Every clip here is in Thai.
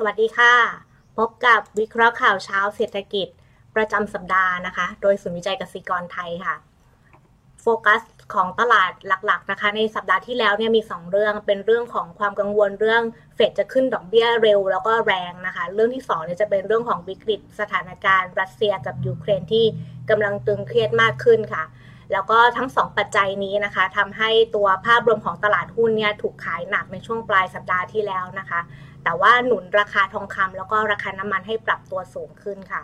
สวัสดีค่ะพบกับวิเคราะห์ข่าวเช้าเศรษฐกิจประจำสัปดาห์นะคะโดยศูนย์วิจัยกสิกรไทยค่ะโฟกัสของตลาดหลักๆนะคะในสัปดาห์ที่แล้วเนี่ยมี2เรื่องเป็นเรื่องของความกังวลเรื่องเฟดจะขึ้นดอกเบี้ยเร็วแล้วก็แรงนะคะเรื่องที่2เนี่ยจะเป็นเรื่องของวิกฤตสถานการณ์รัสเซียกับยูเครนที่กำลังตึงเครียดมากขึ้นค่ะแล้วก็ทั้ง2ปัจจัยนี้นะคะทำให้ตัวภาพรวมของตลาดหุ้นเนี่ยถูกขายหนักในช่วงปลายสัปดาห์ที่แล้วนะคะแต่ว่าหนุนราคาทองคำแล้วก็ราคาน้ำมันให้ปรับตัวสูงขึ้นค่ะ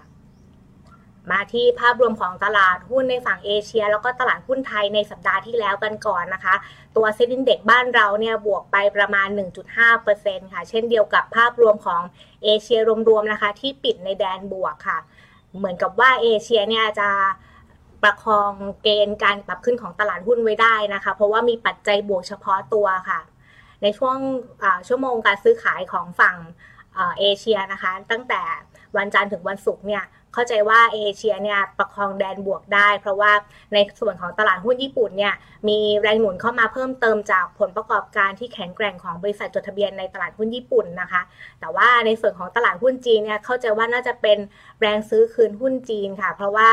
มาที่ภาพรวมของตลาดหุ้นในฝั่งเอเชียแล้วก็ตลาดหุ้นไทยในสัปดาห์ที่แล้วกันก่อนนะคะตัวเซ็ตอินเด็กซ์บ้านเราเนี่ยบวกไปประมาณ 1.5% ค่ะเช่นเดียวกับภาพรวมของเอเชียรวมๆนะคะที่ปิดในแดนบวกค่ะเหมือนกับว่าเอเชียเนี่ยจะประคองเกณฑ์การปรับขึ้นของตลาดหุ้นไว้ได้นะคะเพราะว่ามีปัจจัยบวกเฉพาะตัวค่ะในช่วงชั่วโมงการซื้อขายของฝั่งเอเชียนะคะตั้งแต่วันจันทร์ถึงวันศุกร์เนี่ยเข้าใจว่าเอเชียเนี่ยประคองแดนบวกได้เพราะว่าในส่วนของตลาดหุ้นญี่ปุ่นเนี่ยมีแรงหนุนเข้ามาเพิ่มเติมจากผลประกอบการที่แข็งแกร่งของบริษัทจดทะเบียนในตลาดหุ้นญี่ปุ่นนะคะแต่ว่าในส่วนของตลาดหุ้นจีนเนี่ยเข้าใจว่าน่าจะเป็นแรงซื้อคืนหุ้นจีนค่ะเพราะว่า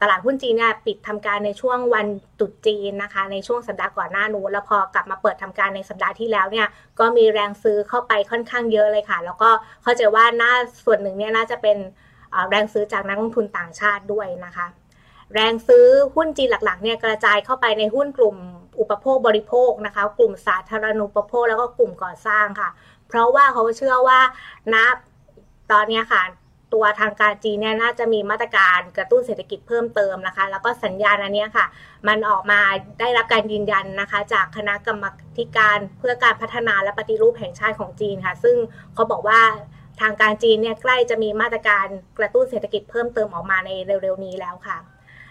ตลาดหุ้นจีนเนี่ยปิดทำการในช่วงวันตรุษจีนนะคะในช่วงสัปดาห์ก่อนหน้านู้นแล้วพอกลับมาเปิดทำการในสัปดาห์ที่แล้วเนี่ยก็มีแรงซื้อเข้าไปค่อนข้างเยอะเลยค่ะแล้วก็เข้าใจว่าส่วนหนึ่งเนี่ยน่าจะเป็นแรงซื้อจากนักลงทุนต่างชาติด้วยนะคะแรงซื้อหุ้นจีนหลักๆเนี่ยกระจายเข้าไปในหุ้นกลุ่มอุปโภคบริโภคนะคะกลุ่มสาธารณูปโภคแล้วก็กลุ่มก่อสร้างค่ะเพราะว่าเขาเชื่อว่าตอนนี้ค่ะตัวทางการจีนเนี่ยน่าจะมีมาตรการกระตุ้นเศรษฐกิจเพิ่มเติมนะคะแล้วก็สัญญาณอันนี้ค่ะมันออกมาได้รับการยืนยันนะคะจากคณะกรรมการเพื่อการพัฒนาและปฏิรูปแห่งชาติของจีนค่ะซึ่งเขาบอกว่าทางการจีนเนี่ยใกล้จะมีมาตรการกระตุ้นเศรษฐกิจเพิ่มเติมออกมาในเร็วๆนี้แล้วค่ะ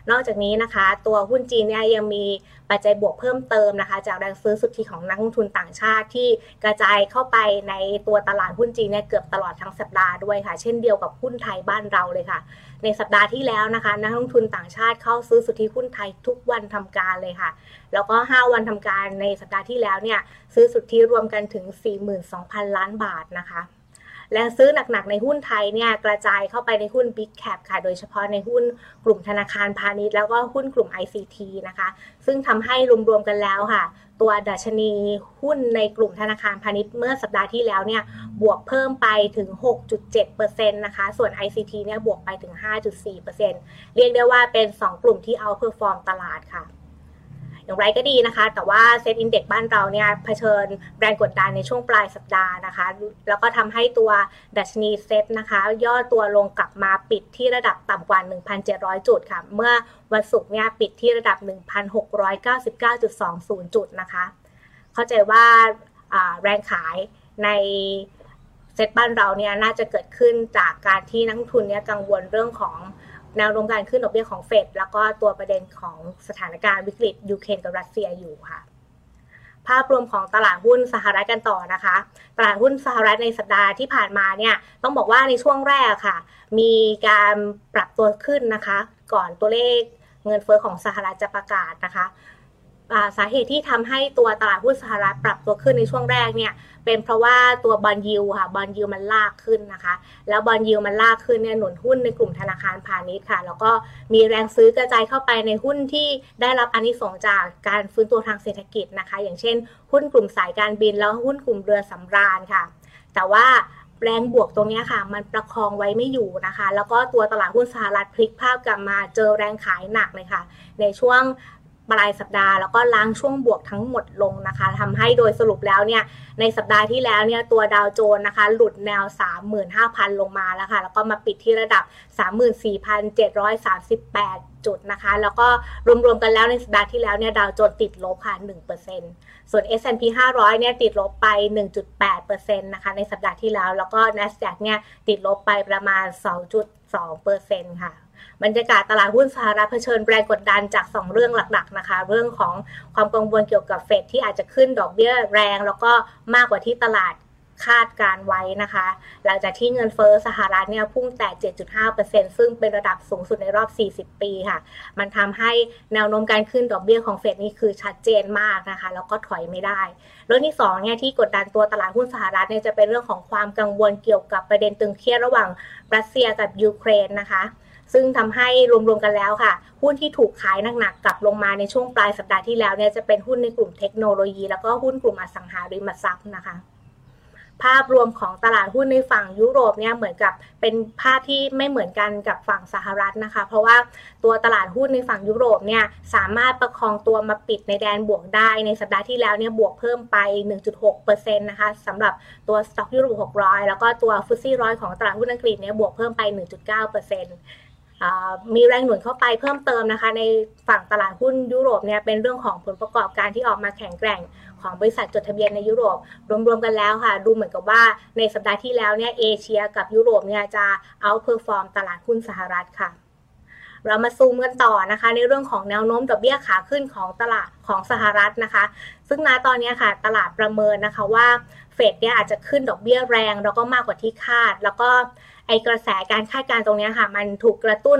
นอกจากนี้นะคะตัวหุ้นจีนเนี่ยยังมีปัจจัยบวกเพิ่มเติมนะคะจากแรงซื้อสุทธิของนักลงทุนต่างชาติที่กระจายเข้าไปในตัวตลาดหุ้นจีนเนี่ยเกือบตลอดทั้งสัปดาห์ด้วยค่ะเช่นเดียวกับหุ้นไทยบ้านเราเลยค่ะในสัปดาห์ที่แล้วนะคะนักลงทุนต่างชาติเข้าซื้อสุทธิหุ้นไทยทุกวันทำการเลยค่ะแล้วก็5วันทำการในสัปดาห์ที่แล้วเนี่ยซื้อสุทธิรวมกันถึง 42,000 ล้านบาทนะคะและซื้อหนักๆในหุ้นไทยเนี่ยกระจายเข้าไปในหุ้น Big Cap ค่ะโดยเฉพาะในหุ้นกลุ่มธนาคารพาณิชย์แล้วก็หุ้นกลุ่ม ICT นะคะซึ่งทำให้รวมๆกันแล้วค่ะตัวดัชนีหุ้นในกลุ่มธนาคารพาณิชย์เมื่อสัปดาห์ที่แล้วเนี่ยบวกเพิ่มไปถึง 6.7% นะคะส่วน ICT เนี่ยบวกไปถึง 5.4% เรียกได้ว่าเป็น2กลุ่มที่เอาเพอร์ฟอร์มตลาดค่ะอย่างไรก็ดีนะคะแต่ว่าเซ็ตอินเด็กซ์บ้านเราเนี่ยเผชิญแรงกดดันในช่วงปลายสัปดาห์นะคะแล้วก็ทำให้ตัวดัชนีเซ็ตนะคะย่อตัวลงกลับมาปิดที่ระดับต่ำกว่า 1,700 จุดค่ะเมื่อวันศุกร์เนี่ยปิดที่ระดับ 1,699.20 จุดนะคะเข้าใจว่าแรงขายในเซ็ตบ้านเราเนี่ยน่าจะเกิดขึ้นจากการที่นักทุนเนี่ยกังวลเรื่องของแนวโน้มการขึ้นดอกเบี้ยของเฟดแล้วก็ตัวประเด็นของสถานการณ์วิกฤตยูเครนกับรัสเซียอยู่ค่ะภาพรวมของตลาดหุ้นสหรัฐกันต่อนะคะตลาดหุ้นสหรัฐในสัปดาห์ที่ผ่านมาเนี่ยต้องบอกว่าในช่วงแรกค่ะมีการปรับตัวขึ้นนะคะก่อนตัวเลขเงินเฟ้อของสหรัฐจะประกาศนะคะสาเหตุที่ทำให้ตัวตลาดหุ้นสหรัฐปรับตัวขึ้นในช่วงแรกเนี่ยเป็นเพราะว่าตัวบอนด์ยิลด์ค่ะบอนด์ยิลด์มันลากขึ้นนะคะแล้วบอนด์ยิลด์มันลากขึ้นเนี่ยหนุนหุ้นในกลุ่มธนาคารพาณิชย์ค่ะแล้วก็มีแรงซื้อกระจายเข้าไปในหุ้นที่ได้รับอานิสงส์จากการฟื้นตัวทางเศรษฐกิจนะคะอย่างเช่นหุ้นกลุ่มสายการบินแล้วหุ้นกลุ่มเรือสำราญค่ะแต่ว่าแรงบวกตรงนี้ค่ะมันประคองไว้ไม่อยู่นะคะแล้วก็ตัวตลาดหุ้นสหรัฐพลิกภาพกลับมาเจอแรงขายหนักเลยค่ะในช่วงปลายสัปดาห์แล้วก็ล้างช่วงบวกทั้งหมดลงนะคะทำให้โดยสรุปแล้วเนี่ยในสัปดาห์ที่แล้วเนี่ยตัวดาวโจนส์นะคะหลุดแนว 35,000 ลงมาแล้วค่ะแล้วก็มาปิดที่ระดับ 34,738 จุดนะคะแล้วก็รวมๆกันแล้วในสัปดาห์ที่แล้วเนี่ยดาวโจนส์ติดลบค่ะ 1% ส่วน S&P 500 เนี่ยติดลบไป 1.8% นะคะในสัปดาห์ที่แล้วแล้วก็ Nasdaq เนี่ยติดลบไปประมาณ 2.2% ค่ะบรรยากาศตลาดหุ้นสหรัฐเผชิญแรงกดดันจาก2เรื่องหลักๆนะคะเรื่องของความกังวลเกี่ยวกับเฟดที่อาจจะขึ้นดอกเบี้ยแรงแล้วก็มากกว่าที่ตลาด คาดการไว้นะคะหลังจากที่เงินเฟ้อสหรัฐเนี่ยพุ่งแต่ 7.5% ซึ่งเป็นระดับสูงสุดในรอบ40ปีค่ะมันทำให้แนวโน้มการขึ้นดอกเบี้ยของเฟดนี่คือชัดเจนมากนะคะแล้วก็ถอยไม่ได้เรื่องที่2เนี่ยที่กดดันตัวตลาดหุ้นสหรัฐเนี่ยจะเป็นเรื่องของความกังวลเกี่ยวกับประเด็นตึงเครียดระหว่างรัสเซียกับยูเครนนะคะซึ่งทำให้รวมๆกันแล้วค่ะหุ้นที่ถูกขายหนักๆกลับลงมาในช่วงปลายสัปดาห์ที่แล้วเนี่ยจะเป็นหุ้นในกลุ่มเทคโนโลยีแล้วก็หุ้นกลุ่มอสังหาริมทรัพย์นะคะภาพรวมของตลาดหุ้นในฝั่งยุโรปเนี่ยเหมือนกับเป็นภาพที่ไม่เหมือนกันกับฝั่งสหรัฐนะคะเพราะว่าตัวตลาดหุ้นในฝั่งยุโรปเนี่ยสามารถประคองตัวมาปิดในแดนบวกได้ในสัปดาห์ที่แล้วเนี่ยบวกเพิ่มไป 1.6% นะคะสำหรับตัว Stock ยุโรป600แล้วก็ตัว FTSE 100ของตลาดหุ้นอังกฤษเนี่ยบวกเพิ่มไป 1.9%มีแรงหนุนเข้าไปเพิ่มเติมนะคะในฝั่งตลาดหุ้นยุโรปเนี่ยเป็นเรื่องของผลประกอบการที่ออกมาแข็งแกร่งของบริษัทจดทะเบียนในยุโรปรวมๆกันแล้วค่ะดูเหมือนกับว่าในสัปดาห์ที่แล้วเนี่ยเอเชียกับยุโรปเนี่ยจะเอาท์เพอร์ฟอร์มตลาดหุ้นสหรัฐค่ะเรามาซูมกันต่อนะคะในเรื่องของแนวโน้มดอกเบี้ยขาขึ้นของตลาดของสหรัฐนะคะซึ่งณตอนนี้ค่ะตลาดประเมินนะคะว่าเฟดเนี่ยอาจจะขึ้นดอกเบี้ยแรงแล้วก็มากกว่าที่คาดแล้วก็ไอกระแสการคาดการณ์ตรงนี้ค่ะมันถูกกระตุ้น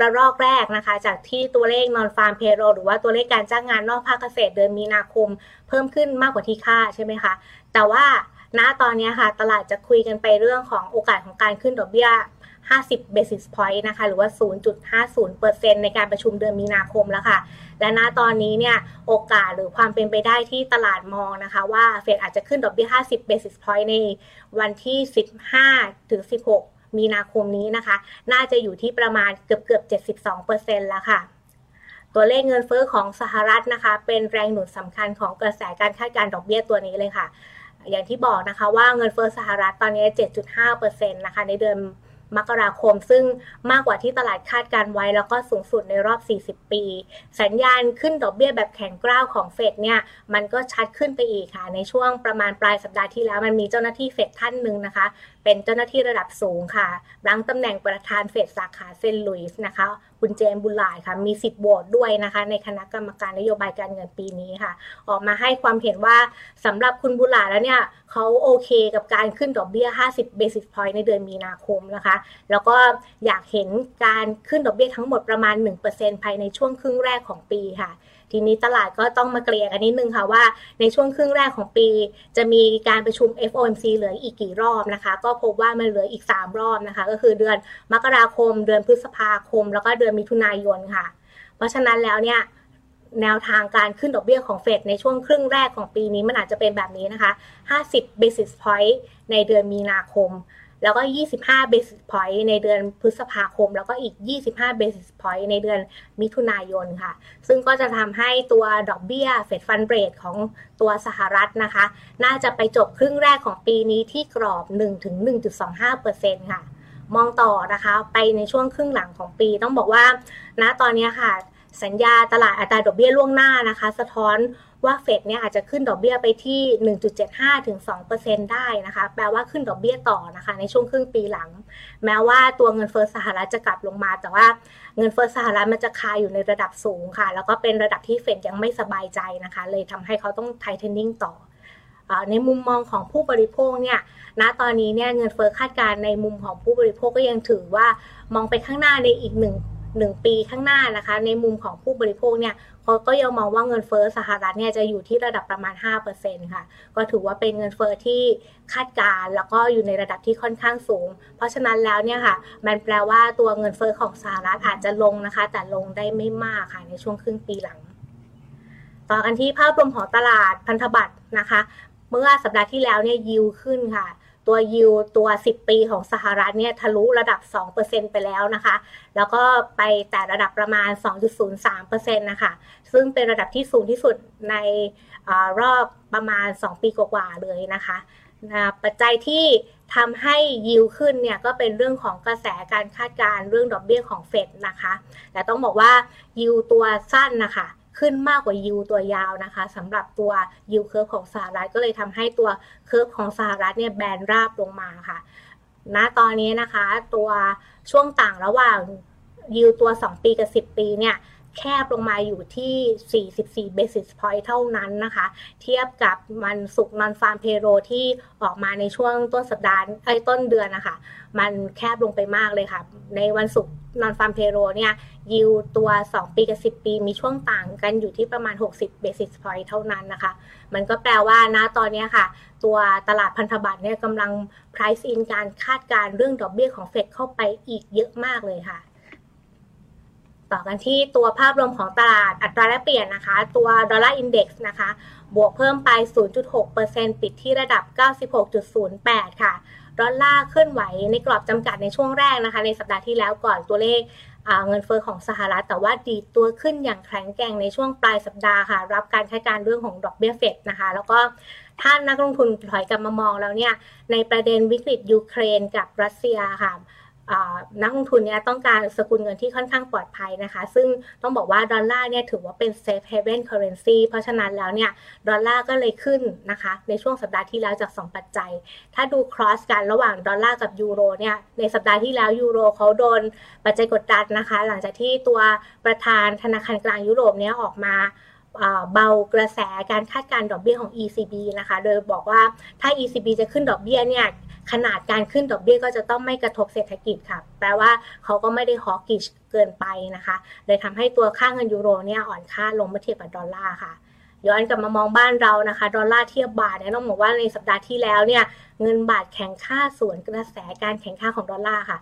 ระลอกแรกนะคะจากที่ตัวเลข Non-Farm Payroll หรือว่าตัวเลขการจ้างงานนอกภาคเกษตรเดือนมีนาคมเพิ่มขึ้นมากกว่าที่คาดใช่ไหมคะแต่ว่าณตอนนี้ค่ะตลาดจะคุยกันไปเรื่องของโอกาสของการขึ้นดอกเบี้ย50 basis point นะคะหรือว่า 0.50% ในการประชุมเดือนมีนาคมแล้วค่ะและณตอนนี้เนี่ยโอกาสหรือความเป็นไปได้ที่ตลาดมองนะคะว่าเฟดอาจจะขึ้นดอกเบี้ย50 basis point ในวันที่ 15-16 มีนาคมนี้นะคะน่าจะอยู่ที่ประมาณเกือบ 72% แล้วค่ะตัวเลขเงินเฟ้อของสหรัฐนะคะเป็นแรงหนุนสำคัญของกระแสการคาดการณ์ดอกเบี้ยตัวนี้เลยค่ะอย่างที่บอกนะคะว่าเงินเฟ้อสหรัฐตอนนี้ 7.5% นะคะในเดือนมกราคมซึ่งมากกว่าที่ตลาดคาดการไว้แล้วก็สูงสุดในรอบ40ปีสัญญาณขึ้นดอกเบี้ยแบบแข็งกร้าวของเฟดเนี่ยมันก็ชัดขึ้นไปอีกค่ะในช่วงประมาณปลายสัปดาห์ที่แล้วมันมีเจ้าหน้าที่เฟดท่านหนึ่งนะคะเป็นเจ้าหน้าที่ระดับสูงค่ะรั้งตำแหน่งประธานเฟดสาขาเซนต์หลุยส์นะคะคุณเจมส์บุลลายค่ะมี10โหวตด้วยนะคะในคณะกรรมการนโยบายการเงินปีนี้ค่ะออกมาให้ความเห็นว่าสำหรับคุณบุลลายแล้วเนี่ยเขาโอเคกับการขึ้นดอกเบี้ย50 basis point ในเดือนมีนาคมนะคะแล้วก็อยากเห็นการขึ้นดอกเบี้ยทั้งหมดประมาณ 1% ภายในช่วงครึ่งแรกของปีค่ะทีนี้ตลาดก็ต้องมาเกลี่ยกันนิดนึงค่ะว่าในช่วงครึ่งแรกของปีจะมีการประชุม FOMC เหลืออีกกี่รอบนะคะก็พบว่ามันเหลืออีก3รอบนะคะก็คือเดือนมกราคมเดือนพฤษภาคมแล้วก็เดือนมิถุนายนค่ะเพราะฉะนั้นแล้วเนี่ยแนวทางการขึ้นดอกเบี้ยของเฟดในช่วงครึ่งแรกของปีนี้มันอาจจะเป็นแบบนี้นะคะ50 basis point ในเดือนมีนาคมแล้วก็25 basis point ในเดือนพฤษภาคมแล้วก็อีก25 basis point ในเดือนมิถุนายนค่ะซึ่งก็จะทำให้ตัวดอกเบี้ย Fed Fund Rate ของตัวสหรัฐนะคะน่าจะไปจบครึ่งแรกของปีนี้ที่กรอบ 1-1.25% ค่ะมองต่อนะคะไปในช่วงครึ่งหลังของปีต้องบอกว่าณตอนนี้ค่ะสัญญาตลาดอัตราดอกเบี้ยล่วงหน้านะคะสะท้อนว่าเฟดเนี่ยอาจจะขึ้นดอกเบี้ยไปที่ 1.75 ถึง 2% ได้นะคะแปลว่าขึ้นดอกเบี้ยต่อนะคะในช่วงครึ่งปีหลังแม้ว่าตัวเงินเฟ้อสหรัฐจะกลับลงมาแต่ว่าเงินเฟ้อสหรัฐมันจะคาอยู่ในระดับสูงค่ะแล้วก็เป็นระดับที่เฟดยังไม่สบายใจนะคะเลยทำให้เขาต้อง tightening ต่อในมุมมองของผู้บริโภคเนี่ยณตอนนี้เนี่ยเงินเฟ้อคาดการณ์ในมุมของผู้บริโภคก็ยังถือว่ามองไปข้างหน้าในอีก1ปีข้างหน้านะคะในมุมของผู้บริโภคเนี่ยเขาก็ยังมองว่าเงินเฟ้อสหรัฐเนี่ยจะอยู่ที่ระดับประมาณ 5% ค่ะก็ถือว่าเป็นเงินเฟ้อที่คาดการแล้วก็อยู่ในระดับที่ค่อนข้างสูงเพราะฉะนั้นแล้วเนี่ยค่ะมันแปลว่าตัวเงินเฟ้อของสหรัฐอาจจะลงนะคะแต่ลงได้ไม่มากค่ะในช่วงครึ่งปีหลังต่อกันที่ภาพรวมของตลาดพันธบัตรนะคะเมื่อสัปดาห์ที่แล้วเนี่ยยิลด์ขึ้นค่ะตัวยิลด์ตัว10ปีของสหรัฐเนี่ยทะลุระดับ 2% ไปแล้วนะคะแล้วก็ไปแต่ระดับประมาณ 2.03% นะคะซึ่งเป็นระดับที่สูงที่สุดในรอบประมาณ2ปีกว่าๆเลยนะคะปัจจัยที่ทำให้ยิลด์ขึ้นเนี่ยก็เป็นเรื่องของกระแสการคาดการณ์เรื่องดอกเบี้ยของเฟดนะคะแต่ต้องบอกว่ายิลด์ตัวสั้นนะคะขึ้นมากกว่ายิลด์ตัวยาวนะคะสำหรับตัวยิลด์เคิร์ฟของสหรัฐก็เลยทำให้ตัวเคิร์ฟของสหรัฐเนี่ยแบนราบลงมาค่ะณตอนนี้นะคะตัวช่วงต่างระหว่างยิลด์ตัว2ปีกับ10ปีเนี่ย แคบลงมาอยู่ที่44 basis point เท่านั้นนะคะเทียบกับวันศุกร์นอนฟาร์มเพโรที่ออกมาในช่วงต้นสัปดาห์ต้นเดือนนะคะมันแคบลงไปมากเลยค่ะในวันศุกร์นอนฟาร์มเพโรเนี่ยยิวตัว2ปีกับ10ปีมีช่วงต่างกันอยู่ที่ประมาณ60 basis point เท่านั้นนะคะมันก็แปลว่านะตอนนี้ค่ะตัวตลาดพันธบัตรเนี่ยกำลัง price in การคาดการเรื่องดอกเบี้ยของเฟดเข้าไปอีกเยอะมากเลยค่ะต่อกันที่ตัวภาพรวมของตลาดอัตราแลกเปลี่ยนนะคะตัวดอลลาร์อินเด็กซ์นะคะบวกเพิ่มไป 0.6% ปิดที่ระดับ 96.08 ค่ะดอลลาร์เคลื่อนไหวในกรอบจำกัดในช่วงแรกนะคะในสัปดาห์ที่แล้วก่อนตัวเลขเงินเฟ้อของสหรัฐแต่ว่าดีดตัวขึ้นอย่างแข็งแกร่งในช่วงปลายสัปดาห์ค่ะรับการคาดการณ์เรื่องของดอกเบี้ยเฟดนะคะแล้วก็ถ้านักลงทุนถอยกลับมามองแล้วเนี่ยในประเด็นวิกฤตยูเครนกับรัสเซียค่ะนักลงทุนเนี่ยต้องการสกุลเงินที่ค่อนข้างปลอดภัยนะคะซึ่งต้องบอกว่าดอลลาร์เนี่ยถือว่าเป็น safe haven currency เพราะฉะนั้นแล้วเนี่ยดอลลาร์ก็เลยขึ้นนะคะในช่วงสัปดาห์ที่แล้วจาก2ปัจจัยถ้าดู cross กันระหว่างดอลลาร์กับยูโรเนี่ยในสัปดาห์ที่แล้วยูโรเขาโดนปัจจัยกดดันนะคะหลังจากที่ตัวประธานธนาคารกลางยุโรปเนี่ยออกมาเบากระแสการคาดการณ์ดอกเบี้ยของ ECB นะคะโดยบอกว่าถ้า ECB จะขึ้นดอกเบี้ยเนี่ยขนาดการขึ้นดอกเบี้ยก็จะต้องไม่กระทบเศรษฐกิจค่ะแปลว่าเขาก็ไม่ได้ฮอกกิชเกินไปนะคะเลยทำให้ตัวค่าเงินยูโรเนี่ยอ่อนค่าลงเมื่อเทียบกับดอลลาร์ค่ะย้อนกลับมามองบ้านเรานะคะดอลลาร์เทียบบาทเนี่ยต้องบอกว่าในสัปดาห์ที่แล้วเนี่ยเงินบาทแข็งค่าส่วนกระแสการแข็งค่าของดอลลาร์ค่ะ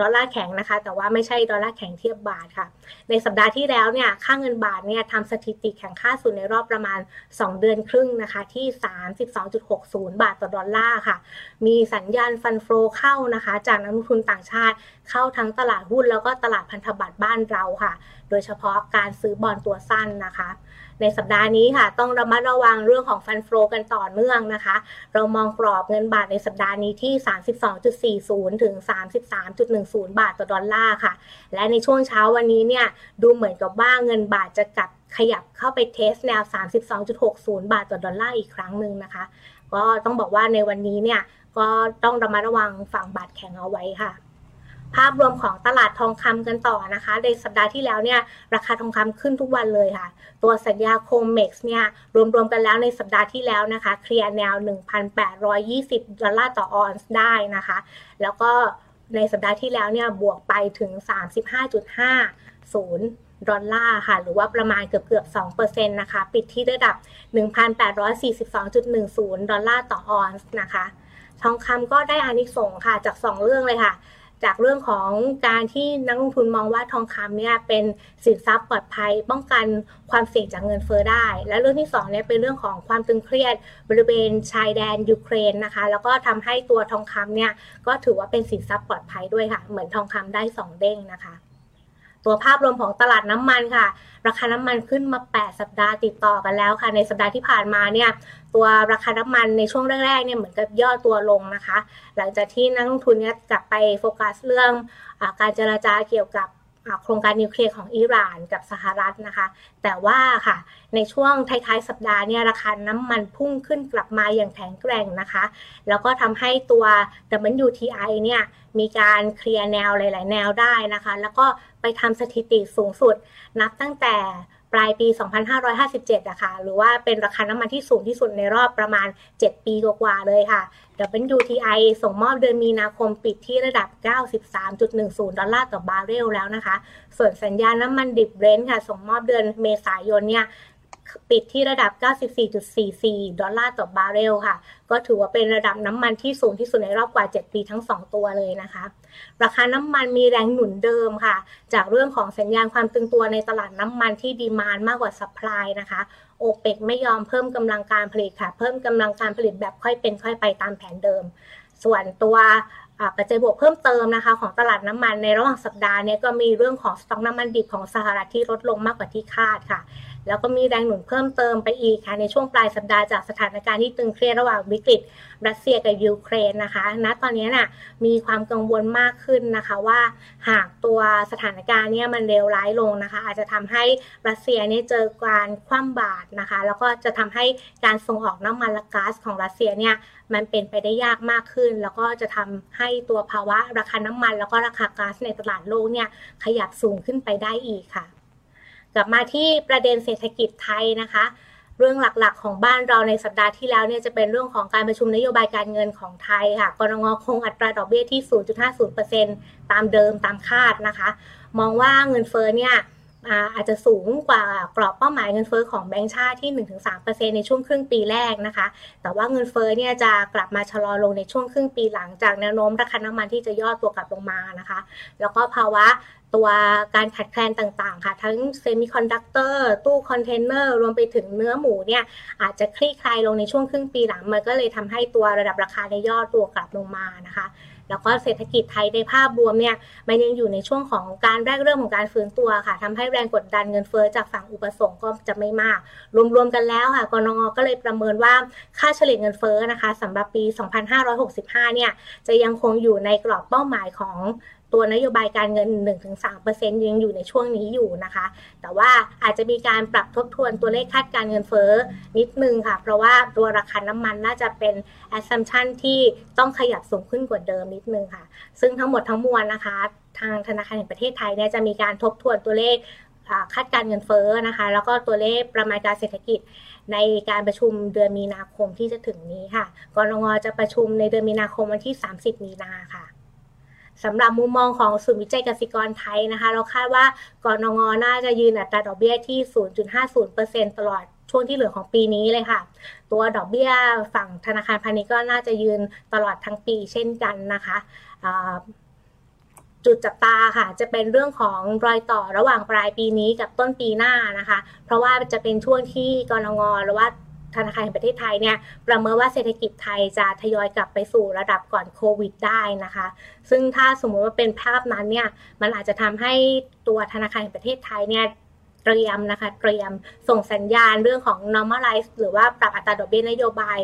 ดอลลาร์แข็งนะคะแต่ว่าไม่ใช่ดอลลาร์แข็งเทียบบาทค่ะในสัปดาห์ที่แล้วเนี่ยค่าเงินบาทเนี่ยทำสถิติแข็งค่าสุดในรอบประมาณ2เดือนครึ่งนะคะที่ 32.60 บาทต่อดอลลาร์ค่ะมีสัญญาณฟันเฟ้อเข้านะคะจากนักลงทุนต่างชาติเข้าทั้งตลาดหุ้นแล้วก็ตลาดพันธบัตรบ้านเราค่ะโดยเฉพาะการซื้อบอนด์ตัวสั้นนะคะในสัปดาห์นี้ค่ะต้องระมัดระวังเรื่องของฟันเฟ้อกันต่อเนื่องนะคะเรามองกรอบเงินบาทในสัปดาห์นี้ที่ 32.40 ถึง 33.10 บาทต่อดอลลาร์ค่ะและในช่วงเช้าวันนี้เนี่ยดูเหมือนกับว่าเงินบาทจะกลับขยับเข้าไปเทสแนว 32.60 บาทต่อดอลลาร์อีกครั้งหนึ่งนะคะก็ต้องบอกว่าในวันนี้เนี่ยก็ต้องระมัดระวังฝั่งบาทแข็งเอาไว้ค่ะภาพรวมของตลาดทองคำกันต่อนะคะในสัปดาห์ที่แล้วเนี่ยราคาทองคำขึ้นทุกวันเลยค่ะตัวสัญญาโคมเม็กซ์เนี่ยรวมๆกันแล้วในสัปดาห์ที่แล้วนะคะเคลียร์แนว 1,820 ดอลลาร์ต่อออนซ์ได้นะคะแล้วก็ในสัปดาห์ที่แล้วเนี่ยบวกไปถึง 35.50ดอลลาร์ค่ะหรือว่าประมาณเกือบ 2% นะคะปิดที่ระดับ 1,842.10 ดอลลาร์ต่อออนซ์นะคะทองคำก็ได้อานิสงส์ค่ะจาก2เรื่องเลยค่ะจากเรื่องของการที่นักลงทุนมองว่าทองคำเนี่ยเป็นสินทรัพย์ปลอดภัยป้องกันความเสี่ยงจากเงินเฟ้อได้และเรื่องที่2เนี่ยเป็นเรื่องของความตึงเครียดบริเวณชายแดนยูเครนนะคะแล้วก็ทำให้ตัวทองคำเนี่ยก็ถือว่าเป็นสินทรัพย์ปลอดภัยด้วยค่ะเหมือนทองคำได้2เด้งนะคะตัวภาพรวมของตลาดน้ำมันค่ะราคาน้ำมันขึ้นมา8สัปดาห์ติดต่อกันแล้วค่ะในสัปดาห์ที่ผ่านมาเนี่ยตัวราคาน้ำมันในช่วงแรกๆเนี่ยเหมือนกับย่อตัวลงนะคะหลังจากที่นักลงทุนเนี่ยกลับไปโฟกัสเรื่องการเจรจาเกี่ยวกับโครงการนิวเคลียร์ของอิหร่านกับสหรัฐนะคะแต่ว่าค่ะในช่วงท้ายๆสัปดาห์เนี่ยราคาน้ำมันพุ่งขึ้นกลับมาอย่างแข็งแกร่งนะคะแล้วก็ทำให้ตัว WTI เนี่ยมีการเคลียร์แนวหลายๆแนวได้นะคะแล้วก็ไปทำสถิติสูงสุดนับตั้งแต่ปลายปี 2557 นะคะหรือว่าเป็นราคาน้ำมันที่สูงที่สุดในรอบประมาณ7ปีกว่าๆเลยค่ะ WTI ส่งมอบเดือนมีนาคมปิดที่ระดับ 93.10 ดอลลาร์ต่อบาร์เรลแล้วนะคะส่วนสัญญาน้ำมันดิบ Brent ค่ะส่งมอบเดือนเมษายนเนี่ยปิดที่ระดับ 94.44 ดอลลาร์ต่อบาร์เรลค่ะก็ถือว่าเป็นระดับน้ำมันที่สูงที่สุดในรอบกว่า7ปีทั้ง2ตัวเลยนะคะราคาน้ำมันมีแรงหนุนเดิมค่ะจากเรื่องของสัญญาณความตึงตัวในตลาดน้ำมันที่ดีมานด์มากกว่าซัพพลายนะคะโอเปกไม่ยอมเพิ่มกำลังการผลิตค่ะเพิ่มกำลังการผลิตแบบค่อยเป็นค่อยไปตามแผนเดิมส่วนตัวปัจจัยบวกเพิ่มเติมนะคะของตลาดน้ำมันในระหว่างสัปดาห์นี้ก็มีเรื่องของสต็อกน้ำมันดิบของสหรัฐที่ลดลงมากกว่าที่คาดค่ะแล้วก็มีแรงหนุนเพิ่มเติมไปอีกค่ะในช่วงปลายสัปดาห์จากสถานการณ์ที่ตึงเครียดระหว่างวิกฤตรัสเซียกับยูเครนนะคะณตอนนี้น่ะมีความกังวลมากขึ้นนะคะว่าหากตัวสถานการณ์เนี่ยมันเลวร้ายลงนะคะอาจจะทำให้รัสเซียเนี่ยเจอการคว่ำบาตรนะคะแล้วก็จะทำให้การส่งออกน้ำมันและก๊าซของรัสเซียเนี่ยมันเป็นไปได้ยากมากขึ้นแล้วก็จะทำให้ตัวภาวะราคาน้ำมันแล้วก็ราคาก๊าซในตลาดโลกเนี่ยขยับสูงขึ้นไปได้อีกค่ะ ลับมาที่ประเด็นเศรษฐกิจไทยนะคะเรื่องหลักๆของบ้านเราในสัปดาห์ที่แล้วเนี่ยจะเป็นเรื่องของการประชุมนโยบายการเงินของไทยค่ะกรงงคงอัตราดอกเบี้ยที่ 0.50% ตามเดิมตามคาดนะคะมองว่าเงินเฟ้อเนี่ยอาจจะสูงกว่ากรอบเป้าหมายเงินเฟ้อของแบงก์ชาติที่ 1-3% ในช่วงครึ่งปีแรกนะคะแต่ว่าเงินเฟ้อเนี่ยจะกลับมาชะลอลงในช่วงครึ่งปีหลังจากแนวโน้มราคาน้ำมันที่จะย่อตัวกลับลงมานะคะแล้วก็ภาวะตัวการขาดแคลนต่างๆค่ะทั้งเซมิคอนดักเตอร์ตู้คอนเทนเนอร์รวมไปถึงเนื้อหมูเนี่ยอาจจะคลี่คลายลงในช่วงครึ่งปีหลังมันก็เลยทำให้ตัวระดับราคาในย่อตัวกลับลงมานะคะแล้วก็เศรษฐกิจไทยในภาพรวมเนี่ยมันยังอยู่ในช่วงของการแรกเริ่มของการฟื้นตัวค่ะทำให้แรงกดดันเงินเฟ้อจากฝั่งอุปสงค์ก็จะไม่มากรวมๆกันแล้วค่ะกนง.ก็เลยประเมินว่าค่าเฉลี่ยเงินเฟ้อนะคะสำหรับปี2565เนี่ยจะยังคงอยู่ในกรอบเป้าหมายของตัวนโยบายการเงิน 1-3% ยังอยู่ในช่วงนี้อยู่นะคะแต่ว่าอาจจะมีการปรับทบทวนตัวเลขคาดการเงินเฟ้อนิดนึงค่ะเพราะว่าตัวราคาน้ำมันน่าจะเป็น assumption ที่ต้องขยับสูงขึ้นกว่าเดิมนิดนึงค่ะซึ่งทั้งหมดทั้งมวลนะคะทางธนาคารแห่งประเทศไทยเนี่ยจะมีการทบทวนตัวเลขคาดการเงินเฟ้อนะคะแล้วก็ตัวเลขประมาณการเศรษฐกิจในการประชุมเดือนมีนาคมที่จะถึงนี้ค่ะกรงงจะประชุมในเดือนมีนาคมวันที่30มีนาค่ะสำหรับมุมมองของศูนย์วิจัยกสิกรไทยนะคะเราคาดว่ากนง.น่าจะยืนอัตราดอกเบี้ยที่ 0.50% ตลอดช่วงที่เหลือของปีนี้เลยค่ะตัวดอกเบี้ยฝั่งธนาคารพาณิชย์ก็น่าจะยืนตลอดทั้งปีเช่นกันนะคะจุดจับตาค่ะจะเป็นเรื่องของรอยต่อระหว่างปลายปีนี้กับต้นปีหน้านะคะเพราะว่าจะเป็นช่วงที่กนง.หรือว่าธนาคารแห่งประเทศไทยเนี่ยประเมินว่าเศรษฐกิจไทยจะทยอยกลับไปสู่ระดับก่อนโควิดได้นะคะซึ่งถ้าสมมติว่าเป็นภาพนั้นเนี่ยมันอาจจะทำให้ตัวธนาคารแห่งประเทศไทยเนี่ยเตรียมส่งสัญญาณเรื่องของ normalize หรือว่าปรับอัตราดอกเบี้ยนโยบาย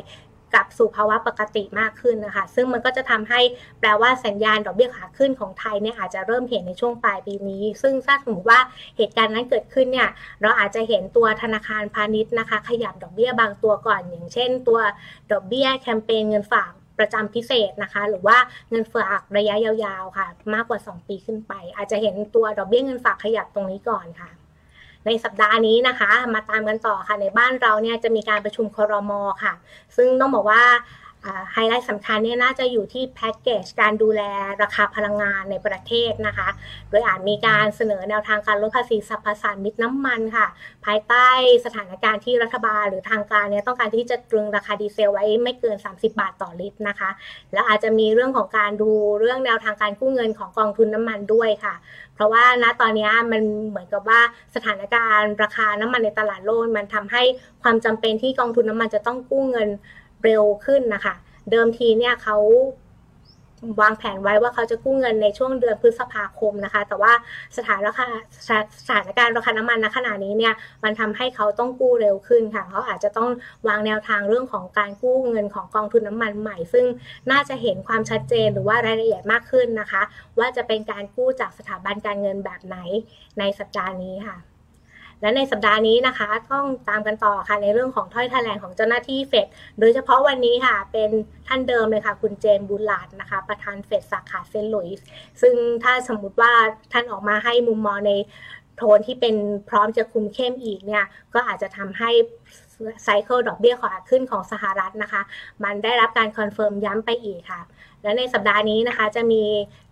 กลับสู่ภาวะปกติมากขึ้นนะคะซึ่งมันก็จะทำให้แปลว่าสัญญาณดอกเบี้ยขาขึ้นของไทยเนี่ยอาจจะเริ่มเห็นในช่วงปลายปีนี้ซึ่งถ้าสมมติว่าเหตุการณ์นั้นเกิดขึ้นเนี่ยเราอาจจะเห็นตัวธนาคารพาณิชย์นะคะขยับดอกเบี้ยบางตัวก่อนอย่างเช่นตัวดอกเบี้ยแคมเปญเงินฝากประจำพิเศษนะคะหรือว่าเงินฝากระยะยาวๆค่ะมากกว่า2ปีขึ้นไปอาจจะเห็นตัวดอกเบี้ยเงินฝากขยับตรงนี้ก่อนค่ะในสัปดาห์นี้นะคะมาตามกันต่อค่ะในบ้านเราเนี่ยจะมีการประชุมครม.ค่ะซึ่งต้องบอกว่าไฮไลท์สำคัญเนี่ยน่าจะอยู่ที่แพ็กเกจการดูแลราคาพลังงานในประเทศนะคะโดยอาจมีการเสนอแนวทางการลดภาษีสรรพสามิตน้ำมันค่ะภายใต้สถานการณ์ที่รัฐบาลหรือทางการเนี่ยต้องการที่จะตรึงราคาดีเซลไว้ไม่เกิน30บาทต่อลิตรนะคะแล้วอาจจะมีเรื่องของการดูเรื่องแนวทางการกู้เงินของกองทุนน้ำมันด้วยค่ะเพราะว่าณตอนนี้มันเหมือนกับว่าสถานการณ์ราคาน้ำมันในตลาดโลกมันทำให้ความจำเป็นที่กองทุนน้ำมันจะต้องกู้เงินเร็วขึ้นนะคะเดิมทีเนี่ยเขาวางแผนไว้ว่าเขาจะกู้เงินในช่วงเดือนพฤษภาคมนะคะแต่ว่าสถานการณ์ราคาน้ำมันณขณะนี้เนี่ยมันทำให้เขาต้องกู้เร็วขึ้นค่ะเขาอาจจะต้องวางแนวทางเรื่องของการกู้เงินของกองทุนน้ำมันใหม่ซึ่งน่าจะเห็นความชัดเจนหรือว่ารายละเอียดมากขึ้นนะคะว่าจะเป็นการกู้จากสถาบันการเงินแบบไหนในสัปดาห์นี้ค่ะและในสัปดาห์นี้นะคะต้องตามกันต่อค่ะในเรื่องของถ้อยแถลงของเจ้าหน้าที่เฟดโดยเฉพาะวันนี้ค่ะเป็นท่านเดิมเลยค่ะคุณเจมส์บูลลาร์ดนะคะประธานเฟดสาขาเซนต์หลุยส์ซึ่งถ้าสมมุติว่าท่านออกมาให้มุมมองในโทนที่เป็นพร้อมจะคุมเข้มอีกเนี่ยก็อาจจะทำให้ไซเคิลดอกเบี้ยขาขึ้นของสหรัฐนะคะมันได้รับการคอนเฟิร์มย้ำไปอีกค่ะและในสัปดาห์นี้นะคะจะมี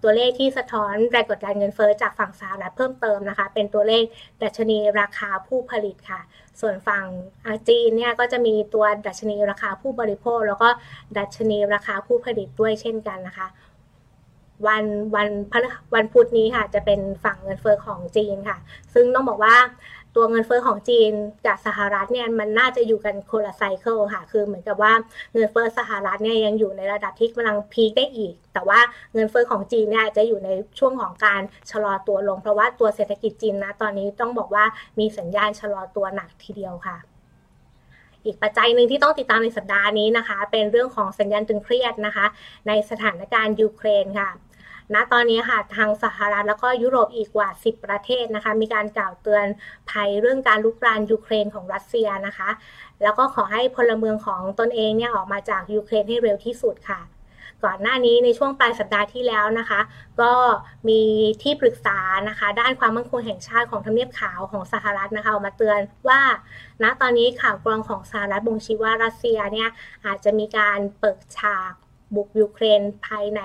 ตัวเลขที่สะท้อนแรงกดดันเงินเฟ้อจากฝั่งสหรัฐเพิ่มเติมนะคะเป็นตัวเลขดัชนีราคาผู้ผลิตค่ะส่วนฝั่งจีนเนี่ยก็จะมีตัวดัชนีราคาผู้บริโภคแล้วก็ดัชนีราคาผู้ผลิตด้วยเช่นกันนะคะวันพุธนี้ค่ะจะเป็นฝั่งเงินเฟ้อของจีนค่ะซึ่งต้องบอกว่าตัวเงินเฟ้อของจีนกับสหรัฐเนี่ยมันน่าจะอยู่กันคนละไซเคิลค่ะคือเหมือนกับว่าเงินเฟ้อสหรัฐเนี่ยยังอยู่ในระดับที่กำลังพีคได้อีกแต่ว่าเงินเฟ้อของจีนเนี่ยจะอยู่ในช่วงของการชะลอตัวลงเพราะว่าตัวเศรษฐกิจจีนนะตอนนี้ต้องบอกว่ามีสัญญาณชะลอตัวหนักทีเดียวค่ะอีกปัจจัยหนึ่งที่ต้องติดตามในสัปดาห์นี้นะคะเป็นเรื่องของสัญญาณตึงเครียดนะคะในสถานการณ์ยูเครนค่ะณตอนนี้ค่ะทางสหรัฐแล้วก็ยุโรปอีกกว่า10ประเทศนะคะมีการกล่าวเตือนภัยเรื่องการลุกรานยูเครนของรัสเซียนะคะแล้วก็ขอให้พลเมืองของตนเองเนี่ยออกมาจากยูเครนให้เร็วที่สุดค่ะ ก่อนหน้านี้ในช่วงปลายสัปดาห์ที่แล้วนะคะก็มีที่ปรึกษานะคะด้านความมั่นคงแห่งชาติของทำเนียบขาวของสหรัฐนะคะออกมาเตือนว่าณตอนนี้ข่าวกรองของสหรัฐบ่งชี้ว่ารัสเซียเนี่ยอาจจะมีการเปิดฉากบุกยูเครนภายใน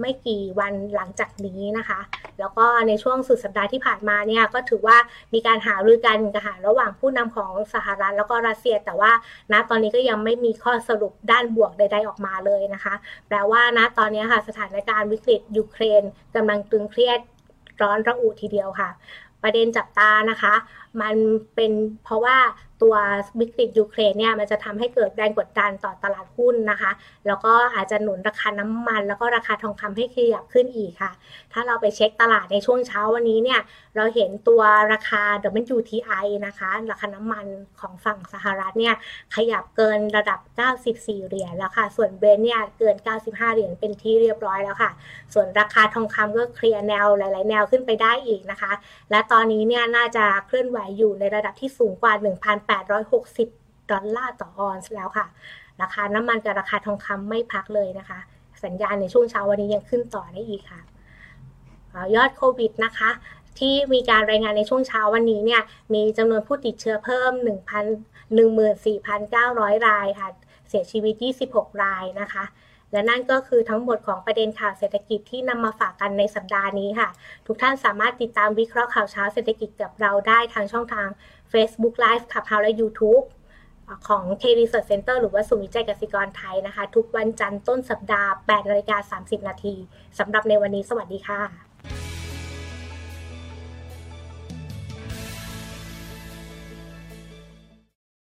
ไม่กี่วันหลังจากนี้นะคะแล้วก็ในช่วงสุดสัปดาห์ที่ผ่านมาเนี่ยก็ถือว่ามีการหารือกันระหว่างผู้นำของสหรัฐแล้วก็รัสเซียแต่ว่าณตอนนี้ก็ยังไม่มีข้อสรุปด้านบวกใดๆออกมาเลยนะคะแปลว่าณตอนนี้ค่ะสถานการณ์วิกฤตยูเครนกำลังตึงเครียดร้อนระอุทีเดียวค่ะประเด็นจับตานะคะมันเป็นเพราะว่าตัววิกฤตยูเครนเนี่ยมันจะทำให้เกิดแรงกดดันต่อตลาดหุ้นนะคะแล้วก็อาจจะหนุนราคาน้ำมันแล้วก็ราคาทองคำให้ขยับขึ้นอีกค่ะถ้าเราไปเช็คตลาดในช่วงเช้าวันนี้เนี่ยเราเห็นตัวราคา WTI นะคะราคาน้ำมันของฝั่งสหรัฐเนี่ยขยับเกินระดับ94เหรียญแล้วค่ะส่วน Brent เนี่ยเกิน95เหรียญเป็นที่เรียบร้อยแล้วค่ะส่วนราคาทองคำก็เคลียร์แนวหลายๆแนวขึ้นไปได้อีกนะคะและตอนนี้เนี่ยน่าจะเคลื่อนไหวอยู่ในระดับที่สูงกว่า 1,860 ดอลลาร์ต่อออนซ์แล้วค่ะราคาน้ำมันกับราคาทองคำไม่พักเลยนะคะสัญญาณในช่วงเช้าวันนี้ยังขึ้นต่อได้อีกค่ะยอดโควิดนะคะที่มีการรายงานในช่วงเช้าวันนี้เนี่ยมีจำนวนผู้ติดเชื้อเพิ่ม 14,900 รายค่ะเสียชีวิต26รายนะคะและนั่นก็คือทั้งหมดของประเด็นข่าวเศรษฐกิจที่นำมาฝากกันในสัปดาห์นี้ค่ะทุกท่านสามารถติดตามวิเคราะห์ข่าวเช้าเศรษฐกิจกับเราได้ทางช่องทาง Facebook Live ขับเฮาและ YouTube ของ K Research Center หรือว่าศูนย์วิจัยกสิกรไทยนะคะทุกวันจันทร์ต้นสัปดาห์ 8:30 น.สำหรับในวันนี้สวัสดีค่ะ